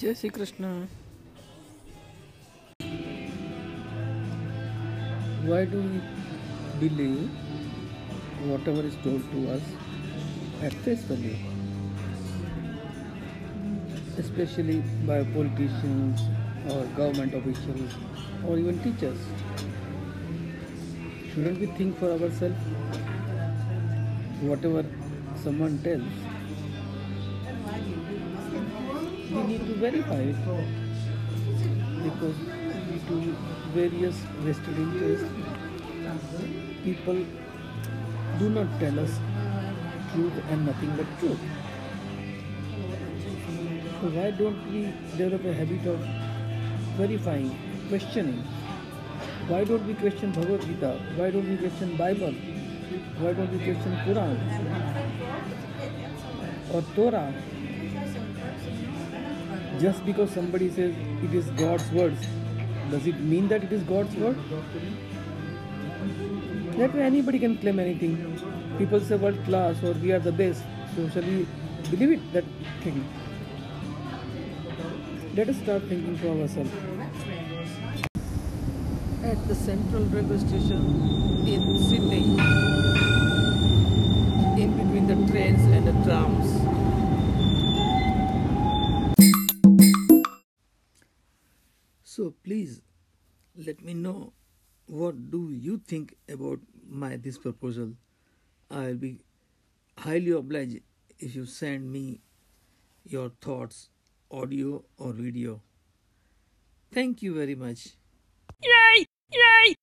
Jai Shri Krishna. Why do we believe whatever is told to us at face value? Especially by politicians or government officials or even teachers. Shouldn't we think for ourselves? Whatever someone tells, we need to verify it, because due to various vested interests, people do not tell us truth and nothing but truth. So why don't we develop a habit of verifying, questioning? Why don't we question Bhagavad Gita? Why don't we question Bible? Why don't we question Quran or Torah? Just because somebody says it is God's words, does it mean that it is God's word? That way anybody can claim anything. People say world class or we are the best, so shall we believe it, that thing? Let us start thinking for ourselves. At the Central Railway Station in Sydney, in between the trains and the trams. So please let me know, what do you think about this proposal? I'll be highly obliged if you send me your thoughts, audio or video. Thank you very much. Yay! Yay!